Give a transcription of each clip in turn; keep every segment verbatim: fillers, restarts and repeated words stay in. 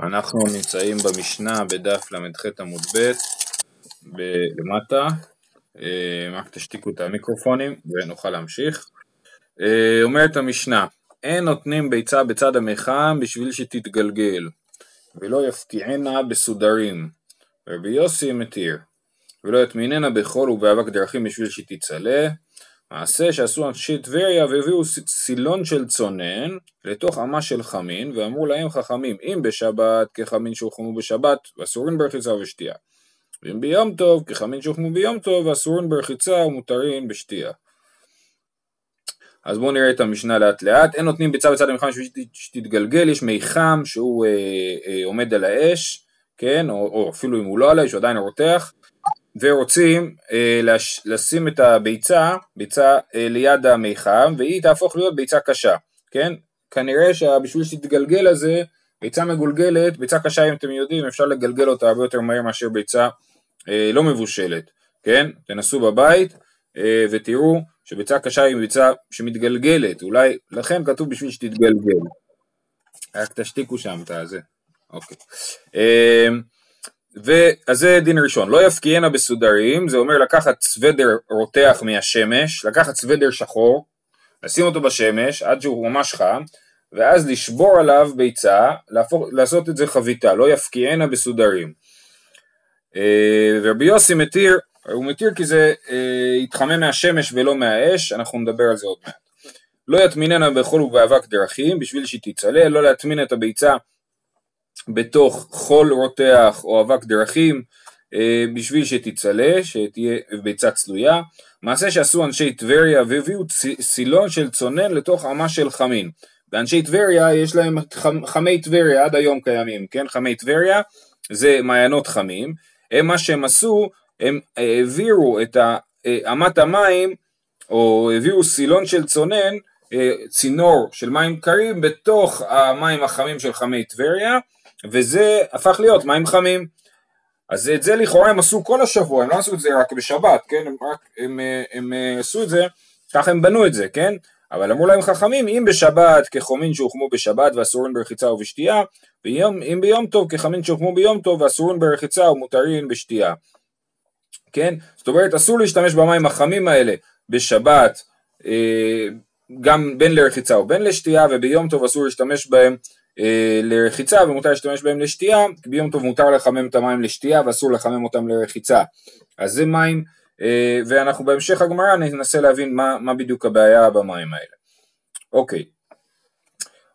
אנחנו נמצאים במשנה בדף למד ח' עמוד ב' למטה. רק תשתיקו את המיקרופונים ונוכל להמשיך. אומרת המשנה, אין נותנים ביצה בצד המחם בשביל שתתגלגל, ולא יפקיענה בסודרים, רבי יוסי מתיר, ולא יטמיננה בחול ובאבק דרכים בשביל שתצלה. מעשה שעשו אנשי טבריה והביאו סילון של צונן לתוך אמה של חמין, ואמרו להם חכמים, אם בשבת כחמין שהוחמו בשבת ואסורים ברחיצה ושתייה, ואם ביום טוב כחמין שהוחמו ביום טוב ואסורים ברחיצה ומותרים בשתייה. אז בואו נראה את המשנה לאט לאט. אין נותנים ביצה בצד המחם שתתגלגל. יש מיחם שהוא אה, אה, עומד על האש, כן, או, או אפילו אם הוא לא על האש הוא עדיין רותח, ורוצים אה, לש, לשים את הביצה, ביצה אה, ליד המיחם, והיא תהפוך להיות ביצה קשה, כן? כנראה שבשביל שתתגלגל הזה, ביצה מגולגלת, ביצה קשה אם אתם יודעים, אפשר לגלגל אותה הרבה יותר מהר מאשר ביצה אה, לא מבושלת, כן? תנסו בבית אה, ותראו שביצה קשה היא ביצה שמתגלגלת, אולי לכן כתוב בשביל שתתגלגל. רק תשתיקו שם את הזה, אוקיי. אה, ואז זה דין ראשון, לא יפקיענה בסודרים, זה אומר לקחת סוודר רותח מהשמש, לקחת סוודר שחור, לשים אותו בשמש עד שהוא ממש חם, ואז לשבור עליו ביצה, להפוך, לעשות את זה חביתה, לא יפקיענה בסודרים. ורבי יוסי מתיר, הוא מתיר כי זה יתחמם מהשמש ולא מהאש, אנחנו נדבר על זה עוד מעט. לא יטמיננה בחול ובאבק דרכים, בשביל שתצלה, לא להטמין את הביצה בתוך חול רותח או אבק דרכים, בשביל שתצלה, שתהיה ביצה צלויה. מעשה שעשו אנשי טבריה והביאו סילון של צונן לתוך אמה של חמין. באנשי טבריה יש להם חמי טבריה, עד היום קיימים, כן? חמי טבריה זה מעיינות חמים. הם מה שהם עשו, הם העבירו את אמת המים, או הביאו סילון של צונן, צינור של מים קרים, בתוך המים החמים של חמי טבריה, וזה הפך להיות מים חמים. אז את זה לכאורה הם עשו כל השבוע, הם לא עשו את זה רק בשבת, כן? הם, רק, הם, הם, הם עשו את זה, כך הם בנו את זה, כן? אבל אמרו להם חכמים, אם בשבת כחומין שהוחמו בשבת ואסורים ברחיצה ובשתייה, ואם ביום טוב כחמין שהוחמו ביום טוב ואסורים ברחיצה ומותרים בשתייה, כן? זאת אומרת, אסור להשתמש במים החמים האלה בשבת, גם בין לרחיצה ובין לשתייה, וביום טוב אסור להשתמש בהם לרחיצה, ומותר להשתמש בהם לשתייה, כי ביום טוב מותר לחמם את המים לשתייה, ואסור לחמם אותם לרחיצה. אז זה מים, ואנחנו בהמשך הגמרא ננסה להבין מה, מה בדיוק הבעיה במים האלה. אוקיי.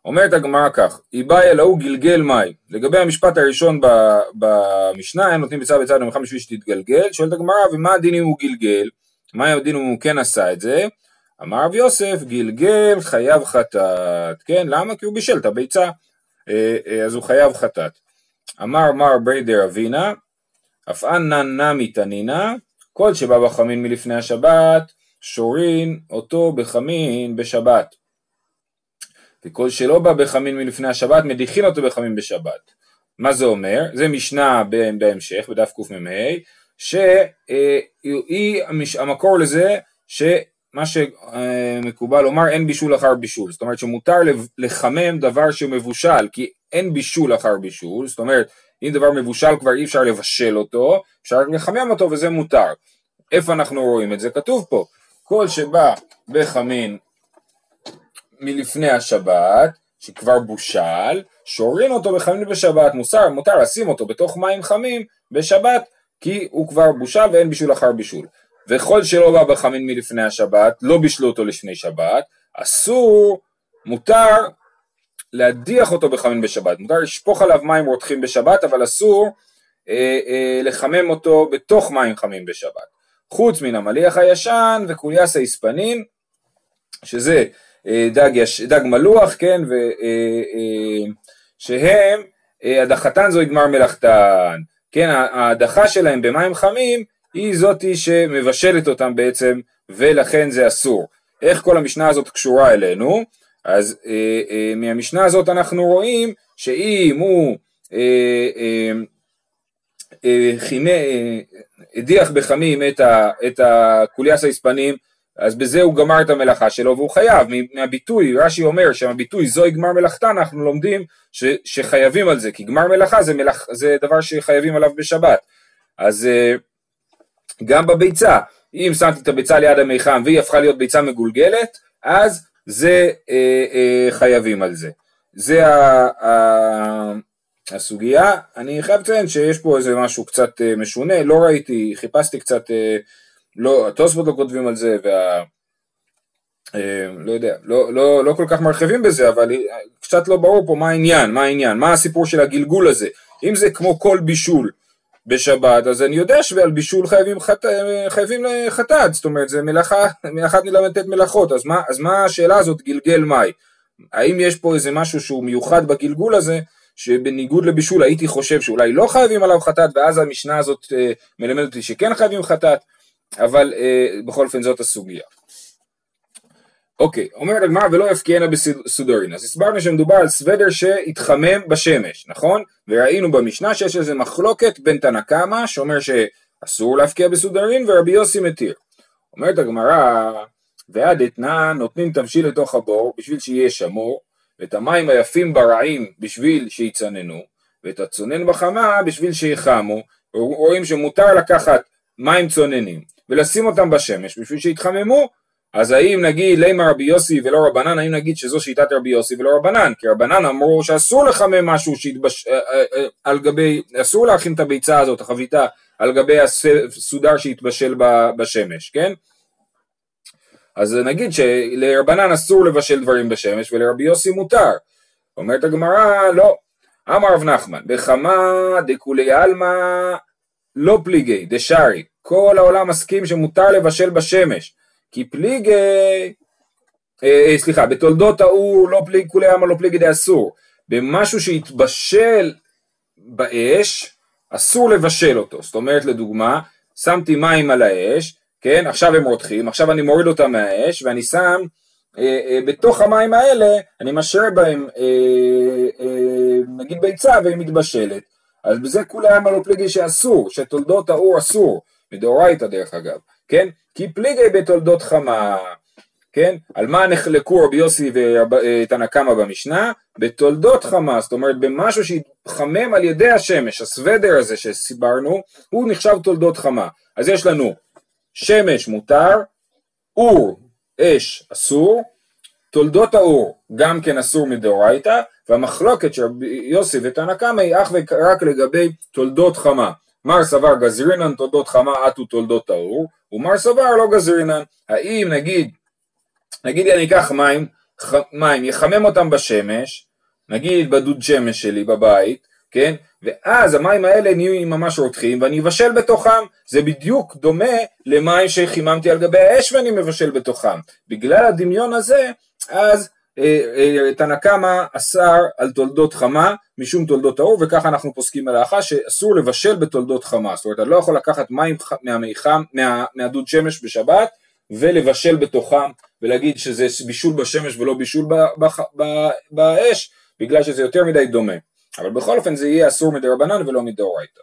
אומרת הגמרא כך, איבאי אלאו גלגל מים. לגבי המשפט הראשון במשנה, הם נותנים ביצה בצד המחם בשביל שתתגלגל, שואלת הגמרא, ומה הדין אם הוא גלגל? מה הדין אם הוא כן עשה את זה? אמר רב יוסף, גלגל חייב חטאת, כן? למה? כי הוא בישל את הביצה, אז הוא חייב חטאת. אמר מר ברי דרבינא, אף אנן נמי תנינא, כל שבא בחמין מלפני השבת, שורין אותו בחמין בשבת. וכל שלא בא בחמין מלפני השבת, מדיחין אותו בחמין בשבת. מה זה אומר? זה משנה בהמשך, בדף קמ"ה, שהיא המקור לזה, ש... מה שמקובל לומר, אין בישול אחר בישול, זאת אומרת שמותר לחמם דבר שמבושל, כי אין בישול אחר בישול, זאת אומרת, אם דבר מבושל כבר אי אפשר לבשל אותו, אפשר לחמם אותו וזה מותר. איפה אנחנו רואים את זה? כתוב פה, כל שבא בחמין מלפני השבת, שכבר בושל, שורין אותו בחמין בשבת, מוסר, מותר לשים אותו בתוך מים חמים בשבת, כי הוא כבר בושל ואין בישול אחר בישול. וכל שלא בא בחמין מלפני השבת, לא בישלו אותו לפני שבת, אסור, מותר להדיח אותו בחמין בשבת, מותר לשפוך עליו מים רותחים בשבת, אבל אסור אה, אה, לחמם אותו בתוך מים חמים בשבת, חוץ מן המליח הישן וקוליאס היספנין, שזה אה, דג, יש, דג מלוח, כן, ו, אה, אה, שהם, אה, הדחתן זו יגמר מלאכתן, כן, ההדחה שלהם במים חמים, היא זאתי שמבשלת אותם בעצם, ולכן זה אסור. איך כל המשנה הזאת קשורה אלינו? אז אה, אה, מהמשנה הזאת אנחנו רואים, שאם הוא אה, אה, אה, חימה, אה, הדיח בחמים את, ה, את הקוליאס היספנים, אז בזה הוא גמר את המלאכה שלו, והוא חייב, מהביטוי, רש"י אומר שהביטוי זוהי גמר מלאכתה, אנחנו לומדים ש, שחייבים על זה, כי גמר מלאכה זה, מלאכ, זה דבר שחייבים עליו בשבת, אז גם בביצה, אם שמתי את הביצה ליד המיחם, והיא הפכה להיות ביצה מגולגלת, אז זה אה, אה, חייבים על זה, זה ה, ה, הסוגיה, אני חייב לציין שיש פה איזה משהו קצת אה, משונה, לא ראיתי, חיפשתי קצת, אה, לא, התוספות לא כותבים על זה, וה... לא יודע, לא, לא, לא כל כך מרחיבים בזה, אבל קצת לא ברור פה מה העניין, מה העניין, מה הסיפור של הגלגול הזה, אם זה כמו כל בישול בשבת, אז אני יודע שעל בישול חייבים, חת... חייבים לחטאת, זאת אומרת, זה מלאכה, מלאכת מלמדת מלאכות, אז מה, אז מה השאלה הזאת גלגל מאי? האם יש פה איזה משהו שהוא מיוחד בגלגול הזה, שבניגוד לבישול הייתי חושב שאולי לא חייבים עליו חטאת, ואז המשנה הזאת מלמדת אותי שכן חייבים חטאת, אבל uh, בכל אופן זאת הסוגיה. אוקיי, אומרת הגמרא ולא יפקיענה בסודרין, אז הסברנו שמדובר על סוודר שהתחמם בשמש, נכון? וראינו במשנה שיש איזה מחלוקת בין תנא קמא, שאומר שאסור להפקיע בסודרין, ורבי יוסי מתיר. אומרת הגמרא, ועד אתנן נותנים תמשיל לתוך הבור, בשביל שיהיה שמור, ואת המים היפים ברעים בשביל שיצננו, ואת הצונן בחמה בשביל שיחמו, רואים שמותר לקחת מים צוננים, ולשים אותם בשמש, בשביל שהתחממו, אז האם נגיד, למה רבי יוסי ולא רבנן, האם נגיד שזו שיטת רבי יוסי ולא רבנן, כי רבנן אמרו שאסור לחמם משהו, שהתבש... על גבי, אסור להכין את הביצה הזאת, החביתה, על גבי הסודר שהתבשל בשמש, כן? אז נגיד שלרבנן אסור לבשל דברים בשמש, ולרבי יוסי מותר. אומרת הגמרא, לא. אמר רב נחמן, בחמה דקולי אלמה, לא פליגי, דשארי, כל העולם מסכים שמותר לבשל בשמש, כי פליגי, אה, סליחה, בתולדות האור, לא פליג, כולי עמה לא פליגי די אסור, במשהו שהתבשל באש, אסור לבשל אותו, זאת אומרת לדוגמה, שמתי מים על האש, כן, עכשיו הם רותחים, עכשיו אני מוריד אותם מהאש, ואני שם, אה, אה, בתוך המים האלה, אני משאיר בהם, אה, אה, נגיד ביצה, והיא מתבשלת, אז בזה כולי עלמא לא פליגי שאסור, שתולדות האור אסור, מדאורייתא דרך אגב, כן? כי פליגי בתולדות חמה, כן? על מה נחלקו רבי יוסי ותנא קמא במשנה? בתולדות חמה, זאת אומרת במשהו שהתחמם על ידי השמש, הסוודר הזה שסיברנו, הוא נחשב תולדות חמה, אז יש לנו שמש מותר, אור, אש אסור, תולדות האור גם כן אסור מדאורייתא, והמחלוקת של יוסי ותנא קמא היא אך ורק לגבי תולדות חמה. מר סבר גזרינן תולדות חמה עטו תולדות האור, ומר סבר לא גזרינן. האם נגיד, נגיד אני אקח מים, ח, מים יחמם אותם בשמש, נגיד בדוד שמש שלי בבית, כן? ואז המים האלה נהיו ממש רותחים ואני אבשל בתוכם, זה בדיוק דומה למים שחיממתי על גבי האש ואני מבשל בתוכם. בגלל הדמיון הזה, אז תנא קמא אסר על תולדות חמה משום תולדות האור, וככה אנחנו פוסקים הלכה שאסור לבשל בתולדות חמה, זאת אומרת אני לא יכול לקחת מים מהמיחם, מה, מהדוד שמש בשבת ולבשל בתוכם ולהגיד שזה בישול בשמש ולא בישול ב, ב, ב, באש, בגלל שזה יותר מדי דומה, אבל בכל אופן זה יהיה אסור מדרבנן ולא מדאורייתא.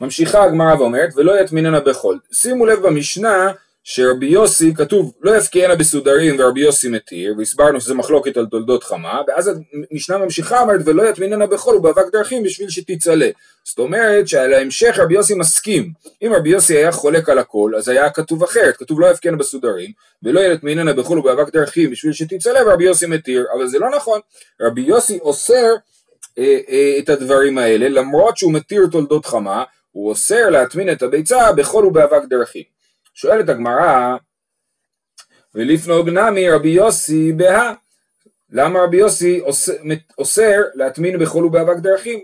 ממשיכה הגמרא ואומרת ולא יטמיננה בחול. שימו לב במשנה שרבי יוסי כתוב לא יפקיענה בסודרים ורבי יוסי מתיר, והסברנו שזה מחלוקת על תולדות חמה, ואז המשנה ממשיכה אומרת ולא יטמיננה בחול ובאבק דרכים בשביל שתצלה, זאת אומרת שעל ההמשך רבי יוסי מסכים. אם רבי יוסי היה חולק על הכל אז היה כתוב אחרת, כתוב לא יפקיענה בסודרים ולא יטמיננה בחול ובאבק דרכים בשביל שתצלה ורבי יוסי מתיר, אבל זה לא נכון, רבי יוסי אוסר אה, אה, את הדברים האלה, למרות שהוא מתיר תולדות חמה הוא אוסר להטמין את הביצה בחול ובאבק דרכים. שואלת הגמרא, ולפנוג נמי רבי יוסי בה, למה רבי יוסי אוסר להטמין בחול ובאבק דרכים?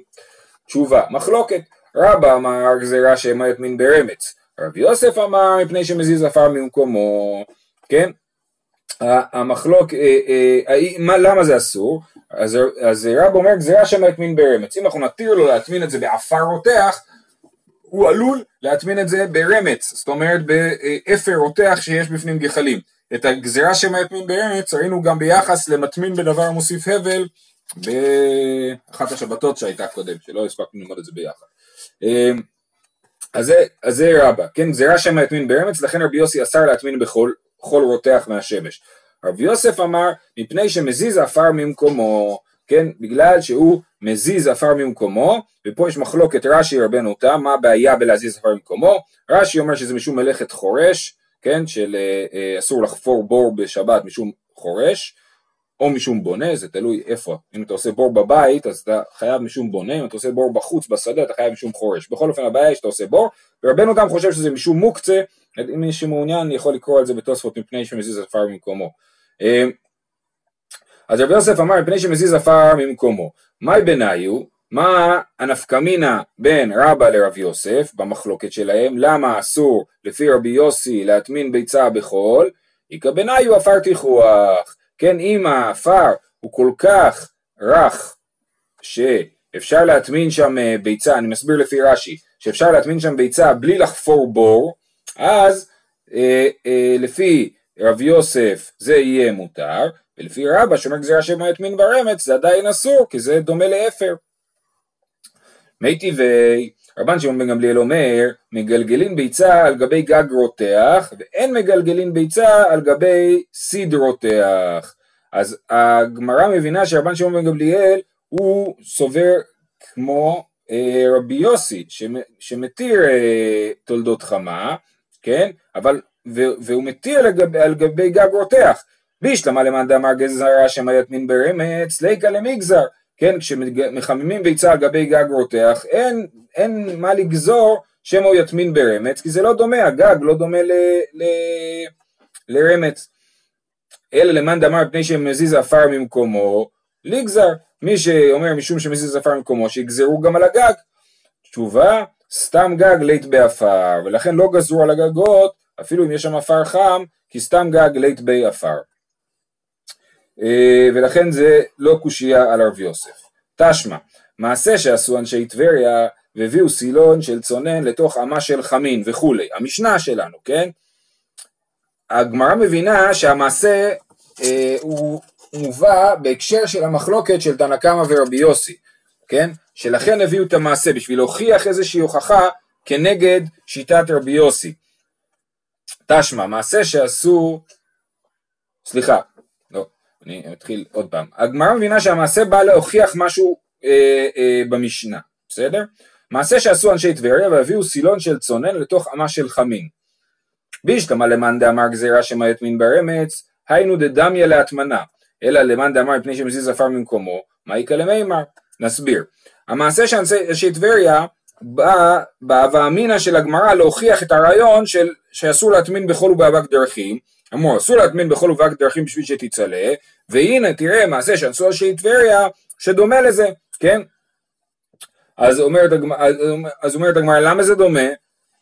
תשובה, מחלוקת, רבא אמר גזירה שמא יטמין ברמץ, רבי יוסף אמר מפני שמזיז עפר ממקומו, כן? המחלוק, אה, אה, אה, מה, למה זה אסור? אז, אז רבא אומר גזירה שמא יטמין ברמץ, אם אנחנו נתיר לו להטמין את זה בעפר רותח, הוא עלול להטמין את זה ברמץ, זאת אומרת באפר רותח שיש בפנים גחלים. את הגזירה שמטמין ברמץ ראינו גם ביחס למטמין בדבר מוסיף הבל, באחת השבתות שהייתה קודם, שלא הספקנו ללמוד את זה ביחד. אז זה רבא, כן, גזירה שמא יטמין בארץ, לכן רבי יוסי אסר להטמין בחול, חול רותח מהשמש. רבי יוסף אמר, מפני שמזיז עפר ממקומו, כן, בגלל שהוא מזיז עפר ממקומו, ופה יש מחלוקת רש"י רבנו תם, מה הבעיה בלהזיז עפר ממקומו, רש"י אומר שזה משום מלאכת חורש, כן, של אסור לחפור בור בשבת משום חורש, או משום בונה, זה תלוי איפה, אם אתה עושה בור בבית, אז אתה חייב משום בונה, אם אתה עושה בור בחוץ, בשדה, אתה חייב משום חורש, בכל אופן הבעיה היא שאתה עושה בור, ורבנו תם חושב שזה משום מוקצה, אם מי שמעוניין יכול לקרוא על זה בתוספות מפני שמזיז עפר ממקומו. אז רבי יוסף אמר מפני שמזיז עפר ממקומו, מהי ביניו, מה הנפקמינה בין רבא לרבי יוסף, במחלוקת שלהם, למה אסור לפי רבי יוסי להטמין ביצה בחול, איכא ביניו עפר תיכוח, כן, אם העפר הוא כל כך רך, שאפשר להטמין שם ביצה, אני מסביר לפי רש"י, שאפשר להטמין שם ביצה בלי לחפור בור, אז אה, אה, לפי רבי יוסף זה יהיה מותר, ולפי רבא שאומר גזירה שמא יטמין ברמץ, זה עדיין אסור, כי זה דומה לאפר. מי טבעי, רבן שמעון בן גמליאל אומר, מגלגלין ביצה על גבי גג רותח, ואין מגלגלין ביצה על גבי סיד רותח. אז הגמרא מבינה שרבן שמעון בן גמליאל, הוא סובר כמו אה, רבי יוסי, שמתיר אה, תולדות חמה, כן? אבל, והוא מתיר לגב, על גבי גג רותח, בישלמה למאן דאמר גזירה שמא יטמין ברמץ, ליקא למיגזר, כן, כשמחממים ביצה על גבי גג רותח, אין, אין מה לגזור שמא הוא יטמין ברמץ, כי זה לא דומה, הגג לא דומה ל, ל, לרמץ, אלא למאן דאמר מפני שמזיז עפר ממקומו, לגזר, מי שאומר משום שמזיז עפר ממקומו, שיגזרו גם על הגג, תשובה, סתם גג לית בעפר, ולכן לא גזרו על הגגות, אפילו אם יש שם עפר חם, כי סתם גג לית בעפר. ולכן זה לא קושייה על רבי יוסף. תשמע, מעשה שעשו אנשי טבריה והביאו סילון של צונן לתוך אמה של חמין וכולי, המשנה שלנו, כן? הגמרא מבינה שהמעשה אה, הוא מובא בהקשר של המחלוקת של תנא קמא ורבי יוסי, כן? שלכן הביאו את המעשה בשביל להוכיח איזושהי הוכחה כנגד שיטת רבי יוסי. תשמע, מעשה שעשו, סליחה, אני אתחיל עוד פעם. הגמרא מבינה שהמעשה בא להוכיח משהו אה, אה, במשנה, בסדר? מעשה שעשו אנשי טבריה והביאו סילון של צונן לתוך אמה של חמין. בישתמע למאן דאמר גזירה שמא יטמין ברמץ, היינו דדמיה להטמנה, אלא למאן דאמר מפני שמזיז עפר ממקומו, מאיכא למימר? נסביר. המעשה שאנשי טבריה בא בהווה אמינא של הגמרא להוכיח את הרעיון של שאסור להטמין בחול ובאבק דרכים, אמרו, אסור להטמין בחול ובאבק דרכים בשביל שתצלה, והנה תראה מעשה שעשו אנשי טבריה שדומה לזה, כן? אז אומרת הגמרא, למה זה דומה?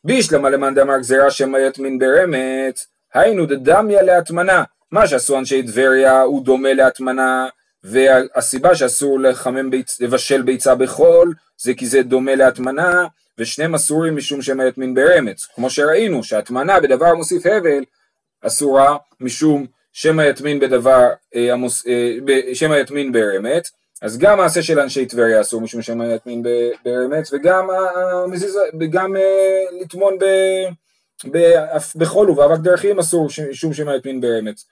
בישלמה למאן דאמר גזירה שמא יטמין ברמץ, היינו דדמיה להטמנה, מה שעשו אנשי טבריה הוא דומה להטמנה, והסיבה שאסור לחמם ביצ... לבשל ביצה בחול, זה כי זה דומה להטמנה, ושניהם אסורים משום שמא יטמין ברמץ, כמו שראינו שהטמנה בדבר מוסיף הבל, אסורה משום שמא יטמין בדבר, אה, המוס... אה, ב... שמא יטמין ברמץ, אז גם מעשה של אנשי טבריה אסור משום שמא יטמין ברמץ, וגם המזיז... גם, אה, לטמון ב... ב... בחול ובאבק דרכים אסור משום שמא יטמין ברמץ.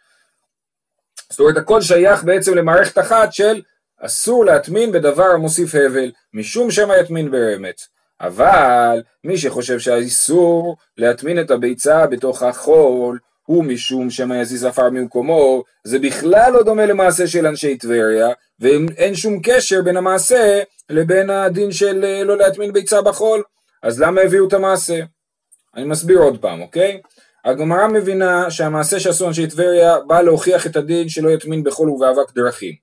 זאת אומרת, הכל שייך בעצם למערכת אחת של אסור להטמין בדבר המוסיף הבל, משום שמא יטמין ברמץ. אבל מי שחושב שהאיסור להטמין את הביצה בתוך החול, הוא משום שמא יזיז עפר ממקומו, זה בכלל לא דומה למעשה של אנשי טבריה, ואין שום קשר בין המעשה לבין הדין של לא להטמין ביצה בחול, אז למה הביאו את המעשה? אני מסביר עוד פעם, אוקיי? הגמרא מבינה שהמעשה שעשו אנשי טבריה בא להוכיח את הדין שלא יטמין בחול ובאבק דרכים.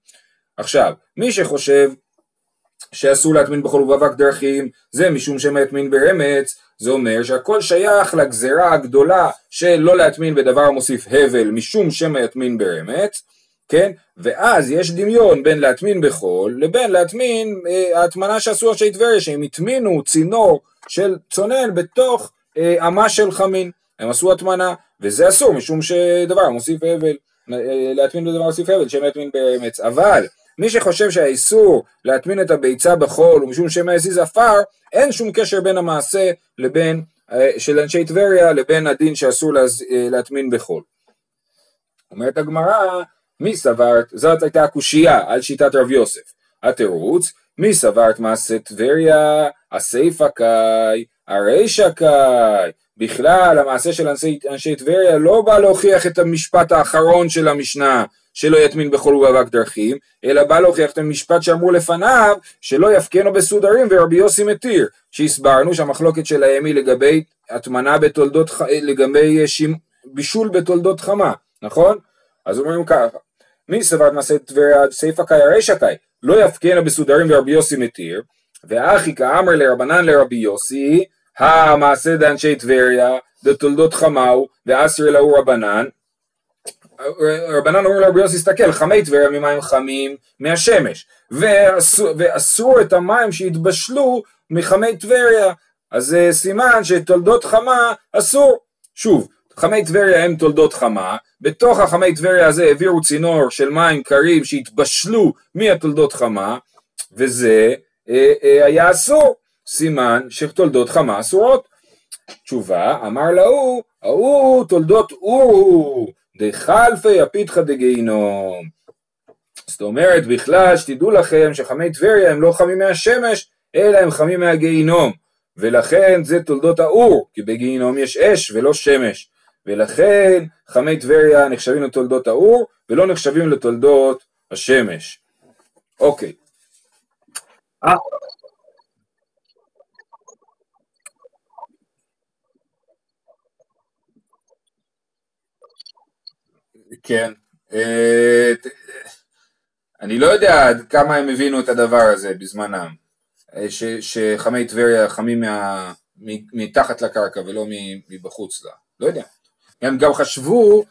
עכשיו, מי שחושב שאסור להטמין בחול ובאבק דרכים, זה משום שמא יטמין ברמץ, זה אומר שהכל שייך לגזירה הגדולה של לא להטמין בדבר מוסיף הבל, משום שמא יטמין ברמץ, כן? ואז יש דמיון בין להטמין בחול לבין להטמין ההטמנה שעשו אנשי טבריה, שהם יטמינו צינור של צונן בתוך אמה של חמין. הם עשו הטמנה, וזה אסור משום שדבר מוסיף הבל, להטמין בדבר מוסיף הבל, שמא יטמין ברמץ, אבל מי שחושב שהאיסור להטמין את הביצה בחול ומשום שמא הזיז עפר, אין שום קשר בין המעשה לבין, של אנשי טבריה לבין הדין שאסור להטמין בחול. אומרת הגמרא, מי סברת, זאת הייתה הקושייה על שיטת רב יוסף. התירוץ, מי סברת מעשה טבריה, הסייפה קאי, הרישה קאי. בכלל, המעשה של אנשי, אנשי טבריה לא בא להוכיח את המשפט האחרון של המשנה, שלא יטמין בחול ובאבק דרכים, אלא בא להוכיח את המשפט שאמרו לפניו, שלא יפקנו בסודרים ורבי יוסי מתיר, שהסברנו שהמחלוקת שלהם היא לגבי התמנה בתולדות, לגבי שימ, בישול בתולדות חמה, נכון? אז אומרים ככה, מי סברת מעשה טבריה, סייפה קאי, הרישה קאי, לא יפקנו בסודרים ורבי יוסי מתיר, ואחי כאמר לרבנן לרבי יוסי, המעשה דאנשי טבריה, דתולדות חמאו, ואסר לאו רבנן, רבנן אומר לרבי יוסי, הסתכל, חמי טבריה ממים חמים מהשמש, ואסור, ואסור את המים שהתבשלו מחמי טבריה, אז סימן שתולדות חמה אסור. שוב, חמי טבריה הם תולדות חמה, בתוך החמי טבריה הזה העבירו צינור של מים קרים שהתבשלו מהתולדות חמה, וזה אה, אה, היה אסור. סימן שתולדות חמה אסורות. תשובה, אמר להוא, ההוא תולדות אורו, דחלפי אפיתחא דגיהינום. זאת אומרת, בכלל שתדעו לכם שחמי טבריה הם לא חמים מהשמש, אלא הם חמים מהגיהינום, ולכן זה תולדות האור, כי בגיהינום יש אש ולא שמש, ולכן חמי טבריה נחשבים לתולדות האור, ולא נחשבים לתולדות השמש. אוקיי. אה... כן, אני לא יודע עד כמה הם הבינו את הדבר הזה בזמנם, שחמי טבריה חמים מתחת לקרקע ולא מבחוץ לה, לא יודע. הם גם חשבו,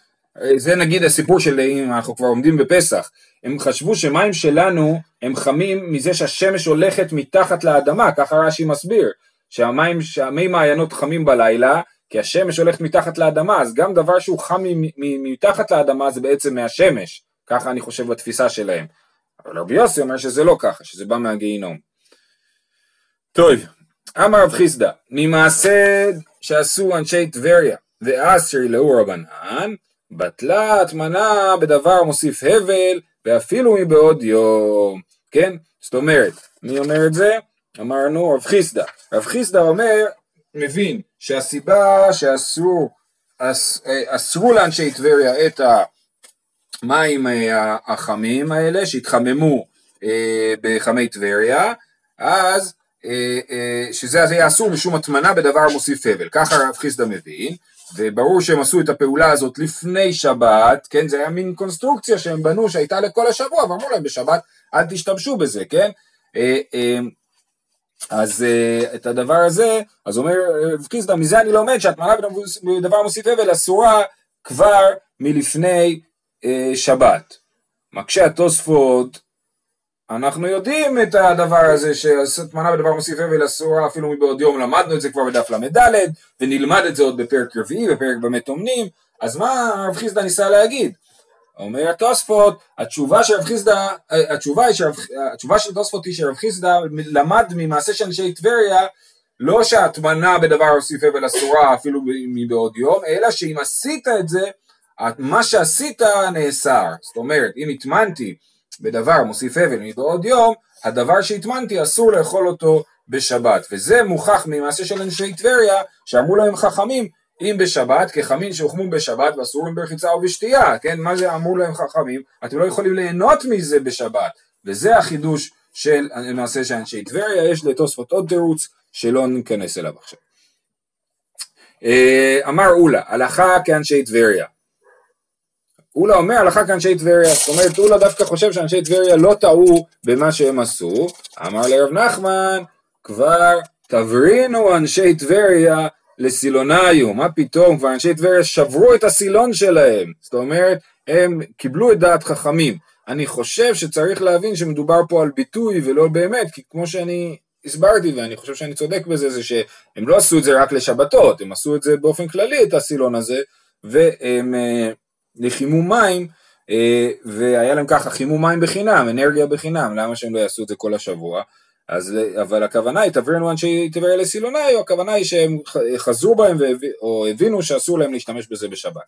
זה נגיד הסיפור של אם אנחנו כבר עומדים בפסח, הם חשבו שמים שלנו הם חמים מזה שהשמש הולכת מתחת לאדמה, ככה רש"י מסביר, שהמים, שהמי מעיינות חמים בלילה, כי השמש הולכת מתחת לאדמה, אז גם דבר שהוא חם מתחת לאדמה, זה בעצם מהשמש, ככה אני חושב בתפיסה שלהם, אבל רבי יוסי אומר שזה לא ככה, שזה בא מהגיהינום. טוב, אמר רב חיסדא, ממעשה שעשו אנשי טבריה, ואסרי לאו רבנן, בטלה הטמנה בדבר מוסיף הבל, ואפילו מבעוד יום, כן? זאת אומרת, מי אומר את זה? אמרנו רב חיסדא, רב חיסדא אומר, מבין שהסיבה שאסרו אס, אסרו לאנשי טבריה את המים החמים האלה שהתחממו אה, בחמי טבריה, אז אה, אה, שזה היה אסור משום הטמנה בדבר מוסיף הבל, ככה רב חיסדא מבין, וברור שהם עשו את הפעולה הזאת לפני שבת, כן, זה היה מין קונסטרוקציה שהם בנו שהייתה לכל השבוע, ואמרו להם בשבת אל תשתמשו בזה, כן, אה, אה, אז uh, את הדבר הזה, אז אומר רב חיסדא, מזה אני לומד שהטמנה בדבר מוסיף הבל אסורה כבר מלפני uh, שבת. מקשה התוספות, אנחנו יודעים את הדבר הזה שהטמנה בדבר מוסיף הבל אסורה אפילו מבעוד יום, למדנו את זה כבר בדף למד ד' ונלמד את זה עוד בפרק רביעי, בפרק במת אומנים, אז מה רב חיסדא ניסה להגיד? אומר התוספות, התשובה של רב חיסדא, התשובה היא שרב, התשובה של התוספות היא שרב חיסדא למד ממעשה של אנשי טבריה, לא שההטמנה בדבר מוסיף הבל אסורה אפילו מבעוד יום, אלא שאם עשית את זה, מה שעשית נאסר. זאת אומרת, אם התמנתי בדבר מוסיף הבל מבעוד יום, הדבר שהתמנתי אסור לאכול אותו בשבת, וזה מוכח ממעשה של אנשי טבריה, שאמרו להם חכמים, אם בשבת, כחמין שהוחמו בשבת, ואסורים ברחיצה ובשתייה, כן, מה זה אמרו להם חכמים, אתם לא יכולים ליהנות מזה בשבת, וזה החידוש של מעשה של אנשי טבריה. יש לתוספות עוד תירוץ, שלא ניכנס אליו עכשיו. אמר אולה, הלכה כאנשי טבריה, אולה אומר הלכה כאנשי טבריה, זאת אומרת, אולה דווקא חושב שאנשי טבריה לא טעו במה שהם עשו, אמר לרב נחמן, כבר תברינו אנשי טבריה, לסילוניום, מה פתאום, כבר אנשי טבריה שברו את הסילון שלהם, זאת אומרת, הם קיבלו את דעת חכמים. אני חושב שצריך להבין שמדובר פה על ביטוי ולא באמת, כי כמו שאני הסברתי ואני חושב שאני צודק בזה, זה שהם לא עשו את זה רק לשבתות, הם עשו את זה באופן כללי את הסילון הזה, והם לחימו מים והיה להם ככה, חימו מים בחינם, אנרגיה בחינם, למה שהם לא יעשו את זה כל השבוע? אז, אבל הכוונה היא, תבינו אנשי תבריה לסילוני, הכוונה היא שהם חזרו בהם, או הבינו שאסור להם להשתמש בזה בשבת.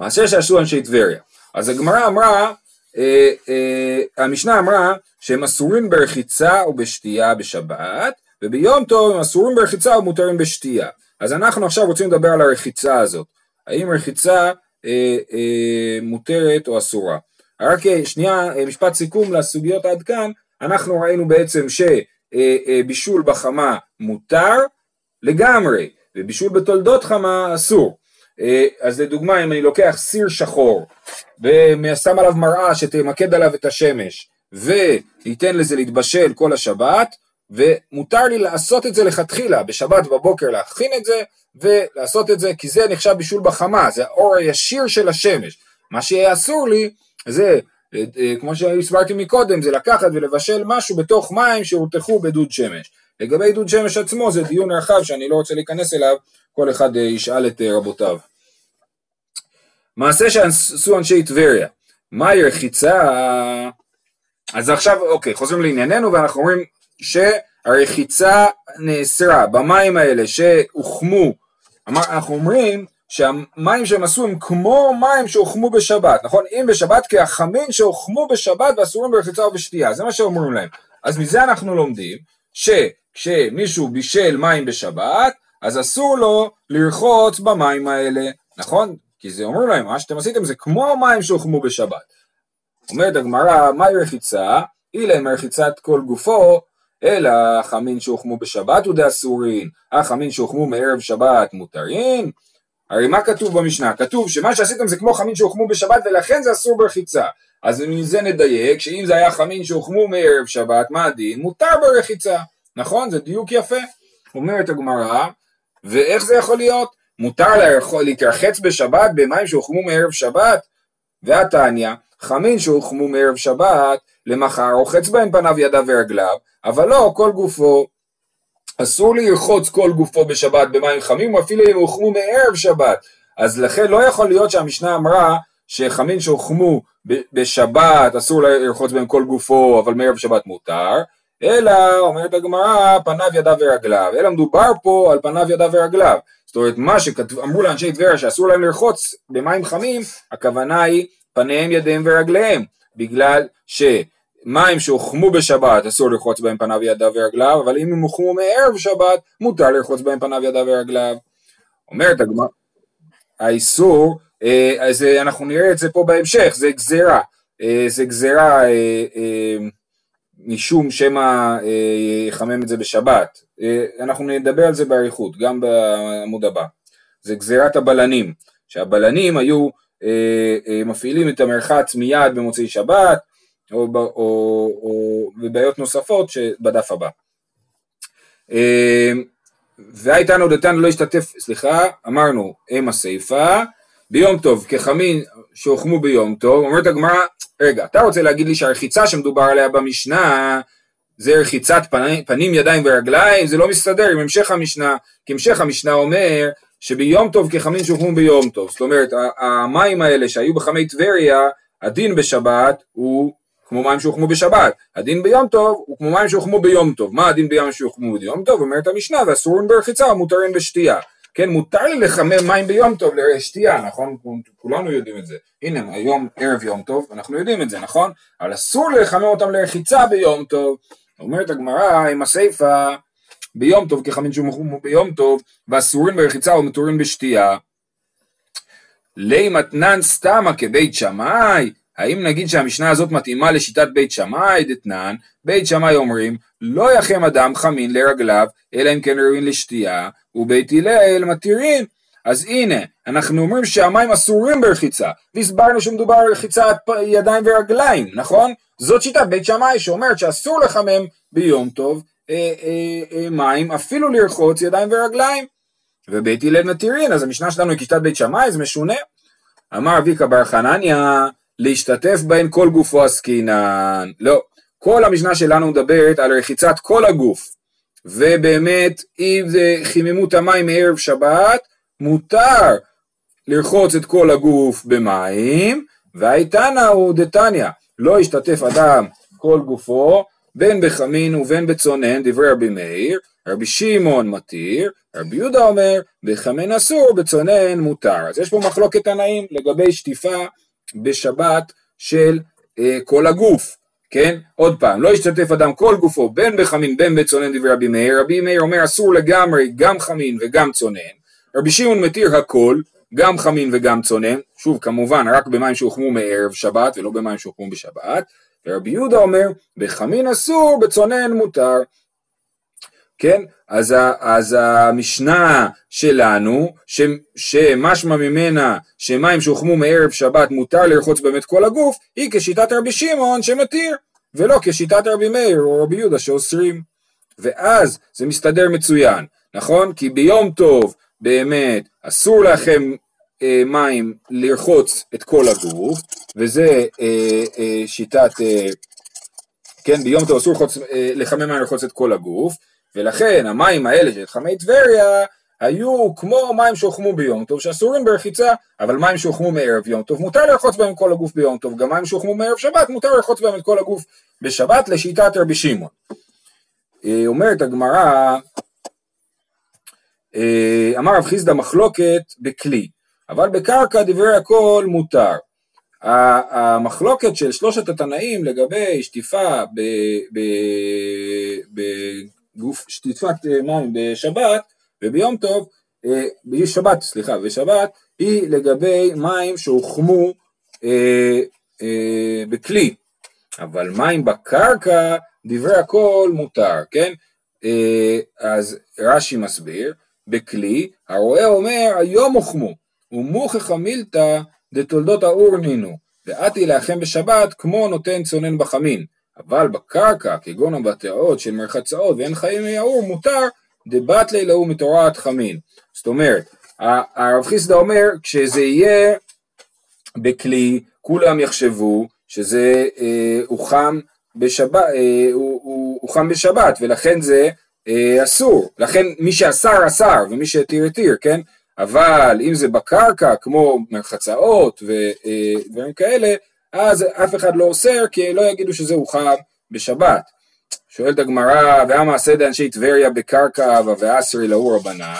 מעשה שעשו אנשי תבריה. אז הגמרא אמרה, אה, אה, המשנה אמרה, שהם אסורים ברחיצה או בשתייה בשבת, וביום טוב הם אסורים ברחיצה או מותרים בשתייה. אז אנחנו עכשיו רוצים לדבר על הרחיצה הזאת. האם רחיצה אה, אה, מותרת או אסורה? רק שנייה, משפט סיכום לסוגיות עד כאן, אנחנו ראינו בעצם שבישול בחמה מותר לגמרי, ובישול בתולדות חמה אסור. אז לדוגמה, אם אני לוקח סיר שחור, ושם עליו מראה שתמקד עליו את השמש, וייתן לזה להתבשל כל השבת, ומותר לי לעשות את זה לכתחילה, בשבת בבוקר להכין את זה, ולעשות את זה, כי זה נחשב בישול בחמה, זה האור הישיר של השמש. מה שיהיה אסור לי, זה... כמו שהסברתי מקודם, זה לקחת ולבשל משהו בתוך מים שהורתחו בדוד שמש. לגבי דוד שמש עצמו, זה דיון רחב שאני לא רוצה להיכנס אליו, כל אחד ישאל את רבותיו. מעשה שעשו אנשי טבריה, מהי רחיצה? אז עכשיו, אוקיי, חוזרים לענייננו, ואנחנו אומרים שהרחיצה נאסרה במים האלה שהוחמו, אנחנו אומרים, שהמים שהם עשו הם כמו מים שהוחמו בשבת, נכון? אם בשבת כהחמין שהוחמו בשבת ואסורים ברחיצה ובשתייה, זה מה שאומרים להם. אז מזה אנחנו לומדים שכשמישהו בישל מים בשבת, אז אסור לו לרחוץ במים האלה, נכון? כי זה אומרים להם, מה שאתם עשיתם זה כמו מים שהוחמו בשבת. אומרת הגמרא, מהי רחיצה? אילא מרחיצת כל גופו, אלא החמין שהוחמו בשבת הוא דאסורין, החמין שהוחמו מערב שבת מותרין. הרי מה כתוב במשנה? כתוב שמה שעשיתם זה כמו חמין שהוחמו בשבת, ולכן זה אסור ברחיצה. אז מזה נדייק, שאם זה היה חמין שהוחמו מערב שבת, מה הדין? מותר ברחיצה. נכון? זה דיוק יפה. אומרת הגמרא, ואיך זה יכול להיות? מותר להתרחץ בשבת במים שהוחמו מערב שבת? והתניא, חמין שהוחמו מערב שבת, למחר רוחץ בהם פניו ידיו ורגליו, אבל לא כל גופו. אסור לרחוץ כל גופו בשבת במים חמים, אפילו אם הוחמו מערב שבת. אז לכן לא יכול להיות שהמשנה אמרה שחמין שהוחמו בשבת, אסור לרחוץ בהם כל גופו, אבל מערב שבת מותר, אלא, אומרת הגמרא, פניו ידיו ורגליו. אלא מדובר פה על פניו ידיו ורגליו. זאת אומרת, מה שאמרו לאנשי טבריה שאסור להם לרחוץ במים חמים, הכוונה היא פניהם ידיהם ורגליהם, בגלל ש... מים שהוחמו בשבת אסור לרחוץ בהם פניו ידיו ורגליו, אבל אם הם הוחמו מערב שבת, מותר לרחוץ בהם פניו ידיו ורגליו. אומרת הגמרא, האיסור, אז אנחנו נראה את זה פה בהמשך, זה גזירה, זה גזירה משום שמה יחמם את זה בשבת, אנחנו נדבר על זה באריכות, גם בעמוד הבא, זה גזירת הבלנים, שהבלנים היו מפעילים את המרחץ מיד במוצאי שבת, או, או, או בבעיות נוספות שבדף הבא. והייתנו דתן לא השתתף, סליחה, אמרנו, הם הסיפה, ביום טוב, כחמין שהוחמו ביום טוב, אומרת הגמרא, רגע, אתה רוצה להגיד לי שהרחיצה שמדובר עליה במשנה, זה רחיצת פני, פנים, ידיים ורגליים, זה לא מסתדר עם המשך המשנה, כי המשך המשנה אומר, שביום טוב כחמין שהוחמו ביום טוב, זאת אומרת, המים האלה שהיו בחמי טבריה, הדין בשבת הוא כמו מים שהוחמו בשבת, הדין ביום טוב הוא כמו מים שהוחמו ביום טוב, מה הדין ביום שהוחמו ביום טוב? אומרת המשנה, ואסורים ברחיצה, מותרים בשתייה, כן, מותר לי לחמם מים ביום טוב לשתייה, נכון? כולנו יודעים את זה, הנה, היום ערב יום טוב, אנחנו יודעים את זה, נכון? אבל אסור לחמם אותם לרחיצה ביום טוב, אומרת הגמרא, עם הסיפה, ביום טוב, כחמין שהוחמו ביום טוב, ואסורים ברחיצה ומותרים בשתייה, לי מתנן סתמה כבית שמאי, האם נגיד שהמשנה הזאת מתאימה לשיטת בית שמאי דתנן? בית שמאי אומרים, לא יחם אדם חמין לרגליו, אלא אם כן ראויים לשתייה, ובית הלל מתירים. אז הנה, אנחנו אומרים שהמים אסורים ברחיצה, והסברנו שמדובר על רחיצת ידיים ורגליים, נכון? זאת שיטת בית שמאי שאומרת שאסור לחמם ביום טוב אה, אה, אה, מים, אפילו לרחוץ ידיים ורגליים. ובית הלל מתירין, אז המשנה שלנו היא כשיטת בית שמאי, זה משונה. אמר אביקה בר חנניה, להשתתף בהן כל גופו עסקינן. לא, כל המשנה שלנו מדברת על רחיצת כל הגוף, ובאמת, אם זה חיממו את המים מערב שבת, מותר לרחוץ את כל הגוף במים, והאיתנה הוא דתניה, לא ישתתף אדם כל גופו, בין בחמין ובין בצונן, דברי רבי מאיר, רבי שמעון מתיר, רבי יהודה אומר, בחמין אסור, בצונן מותר. אז יש פה מחלוקת תנאים לגבי שטיפה בשבת של אה, כל הגוף, כן? עוד פעם, לא ישתתף אדם כל גופו, בין בחמין, בין בצונן, דברי רבי מאיר, רבי מאיר אומר אסור לגמרי, גם חמין וגם צונן, רבי שמעון מתיר הכל, גם חמין וגם צונן, שוב כמובן רק במים שהוחמו מערב שבת ולא במים שהוחמו בשבת, ורבי יהודה אומר בחמין אסור, בצונן מותר, כן? אז, אז המשנה שלנו, ש, שמשמע ממנה שמים שהוחמו מערב שבת מותר לרחוץ באמת כל הגוף, היא כשיטת רבי שמעון שמתיר, ולא כשיטת רבי מאיר או רבי יהודה שאוסרים, ואז זה מסתדר מצוין, נכון? כי ביום טוב, באמת, אסור לכם אה, מים לרחוץ את כל הגוף, וזה אה, אה, שיטת, אה, כן, ביום טוב אסור חוץ, אה, לחמם מים לרחוץ את כל הגוף, ולכן המים האלה של חמי טבריה, היו כמו מים שהוחמו ביום טוב, שאסורים ברחיצה, אבל מים שהוחמו מערב יום טוב, מותר לרחוץ בהם כל הגוף ביום טוב, גם מים שהוחמו מערב שבת, מותר לרחוץ בהם את כל הגוף בשבת, לשיטת רבי שמעון. אה, אומרת הגמרא, אמר רב חיסדא מחלוקת בכלי, אבל בקרקע דברי הכל מותר. המחלוקת של שלושת התנאים לגבי שטיפה בגוף, שטיפת מים בשבת וביום טוב, בשבת, סליחה, בשבת, היא לגבי מים שהוחמו בכלי, אבל מים בקרקע דברי הכל מותר, כן? אז רש"י מסביר, בכלי, הרואה אומר, היום הוחמו, ומוכחה מילתא דתולדות האור נינו, ואתי להחם בשבת, כמו נותן צונן בחמין, אבל בקרקע, כגון הבטאות של מרחצאות, ואין חיים מהאור, מותר, דבת לילה הוא מתורת חמין. זאת אומרת, הרב חיסדא אומר, כשזה יהיה בכלי, כולם יחשבו, שזה אה, הוא, חם בשבת, אה, הוא, הוא, הוא חם בשבת, ולכן זה, אסור, לכן מי שאסר אסר ומי שהתיר התיר, כן? אבל אם זה בקרקע כמו מרחצאות ודברים כאלה, אז אף אחד לא אוסר, כי לא יגידו שזה הוא חם בשבת. שואלת הגמרא, והמעשה דאנשי טבריה בקרקע ואסרי לאור הבנן,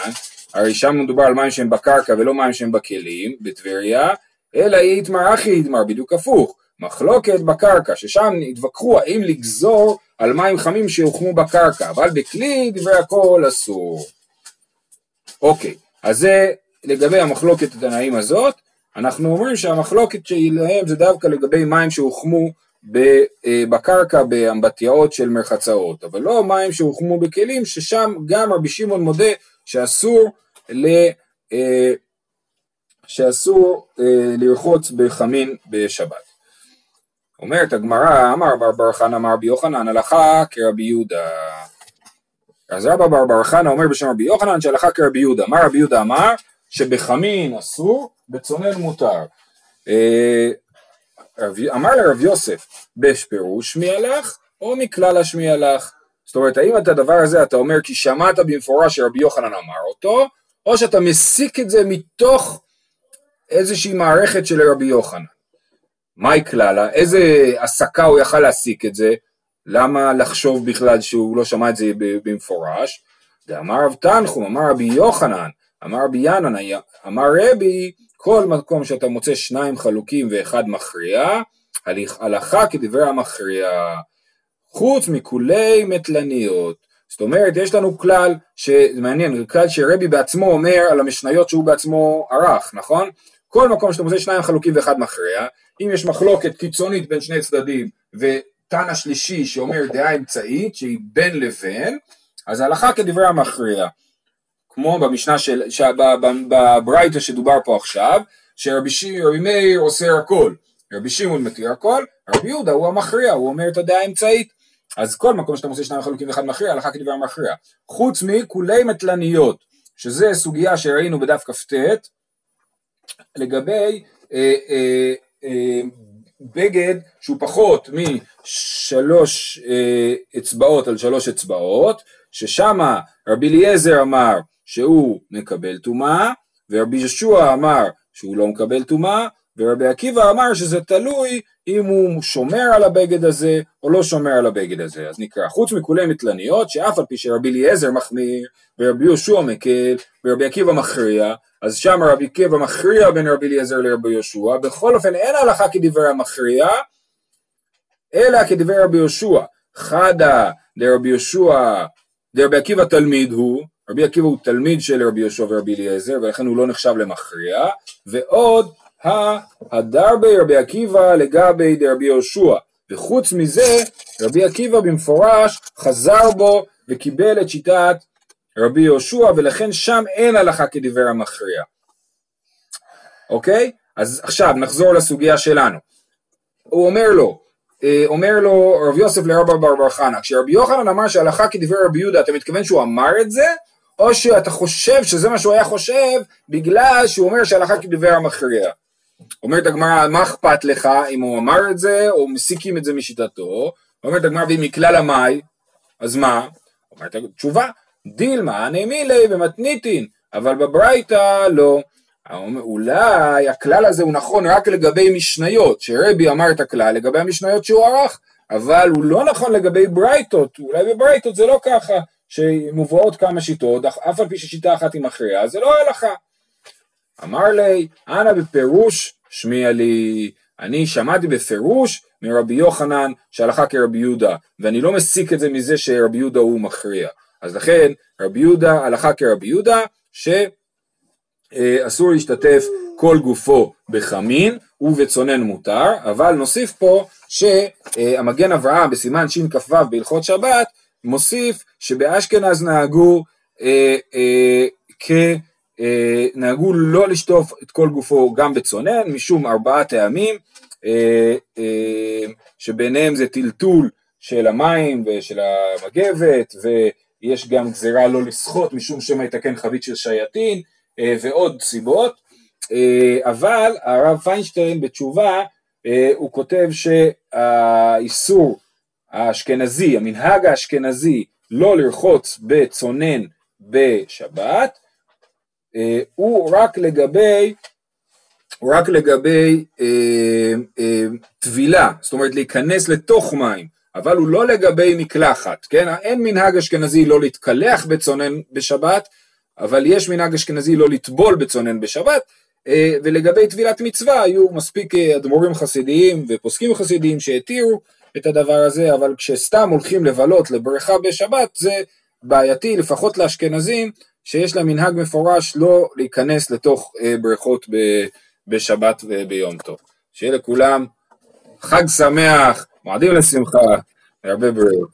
הרי שם מדובר על מים שהם בקרקע ולא מים שהם בכלים בטבריה, אלא יתמר אחי יתמר, בדיוק הפוך, מחלוקת בקרקע, ששם התווכחו האם לגזור על מים חמים שהוחמו בקרקע, אבל בכלי דברי הכל אסור. אוקיי, אז זה לגבי המחלוקת התנאים הזאת, אנחנו אומרים שהמחלוקת שלהם זה דווקא לגבי מים שהוחמו בקרקע באמבטיות של מרחצאות, אבל לא מים שהוחמו בכלים, ששם גם רבי שמעון מודה שאסור ל... שאסור לרחוץ בחמין בשבת. אומרת הגמרא, אמר בר בר חנא אמר רבי יוחנן, הלכה כרבי יהודה. אז רבא בר בר חנא אומר בשם רבי יוחנן שהלכה כרבי יהודה. מה רבי יהודה אמר? שבחמין אסור, בצונן מותר. אמר לרב יוסף, בשפירוש מי הלך או מכלל השמי הלך? זאת אומרת, האם את הדבר הזה אתה אומר כי שמעת במפורש שרבי יוחנן אמר אותו, או שאתה מסיק את זה מתוך איזושהי מערכת של רבי יוחנן? מהי כללה? איזה עסקה הוא יכל להסיק את זה? למה לחשוב בכלל שהוא לא שמע את זה במפורש? ואמר רב תנחום, אמר רבי יוחנן, אמר רבי ינן, אמר רבי, כל מקום שאתה מוצא שניים חלוקים ואחד מכריע, הלכה כדברי המכריע, חוץ מכולי מטלניות. זאת אומרת, יש לנו כלל, מעניין, כלל שרבי בעצמו אומר על המשניות שהוא בעצמו ערך, נכון? כל מקום שאתה מוצא שניים חלוקים ואחד מכריע, אם יש מחלוקת קיצונית בין שני צדדים, וטען השלישי שאומר דעה אמצעית, שהיא בין לבין, אז ההלכה כדברי המכריע, כמו במשנה של, בברייתא שדובר פה עכשיו, שרבי מאיר אוסר הכל, רבי שמעון מתיר הכל, רבי יהודה הוא המכריע, הוא אומר את הדעה האמצעית, אז כל מקום שאתה מוצא שניים חלוקים ואחד מכריע, ההלכה כדברי המכריע, חוץ מכולי מטלניות, שזה סוגיה שראינו בדף כ"ט, לגבי אה, אה, בגד שהוא פחות משלוש אצבעות על שלוש אצבעות, ששמה רבי אליעזר אמר שהוא מקבל טומאה, ורבי יהושע אמר שהוא לא מקבל טומאה, ורבי עקיבא אמר שזה תלוי אם הוא שומר על הבגד הזה או לא שומר על הבגד הזה. אז נקרא, חוץ מכולי מתלניות, שאף על פי שרבי אליעזר מחמיר ורבי יהושע מקל ורבי עקיבא מכריע, אז שם רבי עקיבא מכריע בין רבי אליעזר לרבי יהושע. בכל אופן אין הלכה כדברי המכריע אלא כדברי רבי יהושע. חדה לרבי יהושע, לרבי עקיבא תלמיד הוא, רבי עקיבא הוא תלמיד של רבי יהושע ורבי אליעזר, ולכן הוא לא נחשב למכריע. ועוד ההדר בי רבי עקיבא לגבי דרבי יהושע, וחוץ מזה רבי עקיבא במפורש חזר בו וקיבל את שיטת רבי יהושע, ולכן שם אין הלכה כדבר המכריע. אוקיי? אז עכשיו נחזור לסוגיה שלנו. הוא אומר לו, אומר לו רב יוסף לרב בר בר חנה, כשרבי יוחנן אמר שהלכה כדבר רבי יהודה, אתה מתכוון שהוא אמר את זה? או שאתה חושב שזה מה שהוא היה חושב בגלל שהוא אומר שהלכה כדבר המכריע? אומרת הגמרא, מה אכפת לך אם הוא אמר את זה, או מסיקים את זה משיטתו? אומרת הגמרא, ואם מכלל המאי, אז מה? אומרת תשובה, דילמה, נמילי ומתניתין, אבל בברייתא לא. אולי הכלל הזה הוא נכון רק לגבי משניות, שרבי אמר את הכלל לגבי המשניות שהוא ערך, אבל הוא לא נכון לגבי ברייתות. אולי בברייתות זה לא ככה, שמובאות כמה שיטות, אף על פי ששיטה אחת היא מכריעה, זה לא הלכה. אמר לי, אנא בפירוש שמיע לי, אני שמעתי בפירוש מרבי יוחנן שהלכה כרבי יהודה, ואני לא מסיק את זה מזה שרבי יהודה הוא מכריע. אז לכן רבי יהודה, הלכה כרבי יהודה, שאסור להשתתף כל גופו בחמין, ובצונן מותר, אבל נוסיף פה שהמגן אברהם בסימן שין כ"ו בהלכות שבת, מוסיף שבאשכנז נהגו אה, אה, כ... נהגו לא לשטוף את כל גופו גם בצונן, משום ארבעה טעמים, שביניהם זה טלטול של המים ושל המגבת, ויש גם גזירה לא לשחות, משום שמא יתקן חבית של שייטין, ועוד סיבות. אבל הרב פיינשטיין בתשובה, הוא כותב שהאיסור האשכנזי, המנהג האשכנזי, לא לרחוץ בצונן בשבת, Uh, הוא רק לגבי, הוא רק לגבי uh, uh, טבילה, זאת אומרת להיכנס לתוך מים, אבל הוא לא לגבי מקלחת, כן? אין מנהג אשכנזי לא להתקלח בצונן בשבת, אבל יש מנהג אשכנזי לא לטבול בצונן בשבת, uh, ולגבי טבילת מצווה היו מספיק אדמו"רים חסידיים ופוסקים חסידיים שהתירו את הדבר הזה, אבל כשסתם הולכים לבלות לבריכה בשבת, זה בעייתי לפחות לאשכנזים, שיש לה מנהג מפורש לא להיכנס לתוך אה, בריכות ב, בשבת וביום טוב. שיהיה לכולם חג שמח, מועדים לשמחה, הרבה בריאות.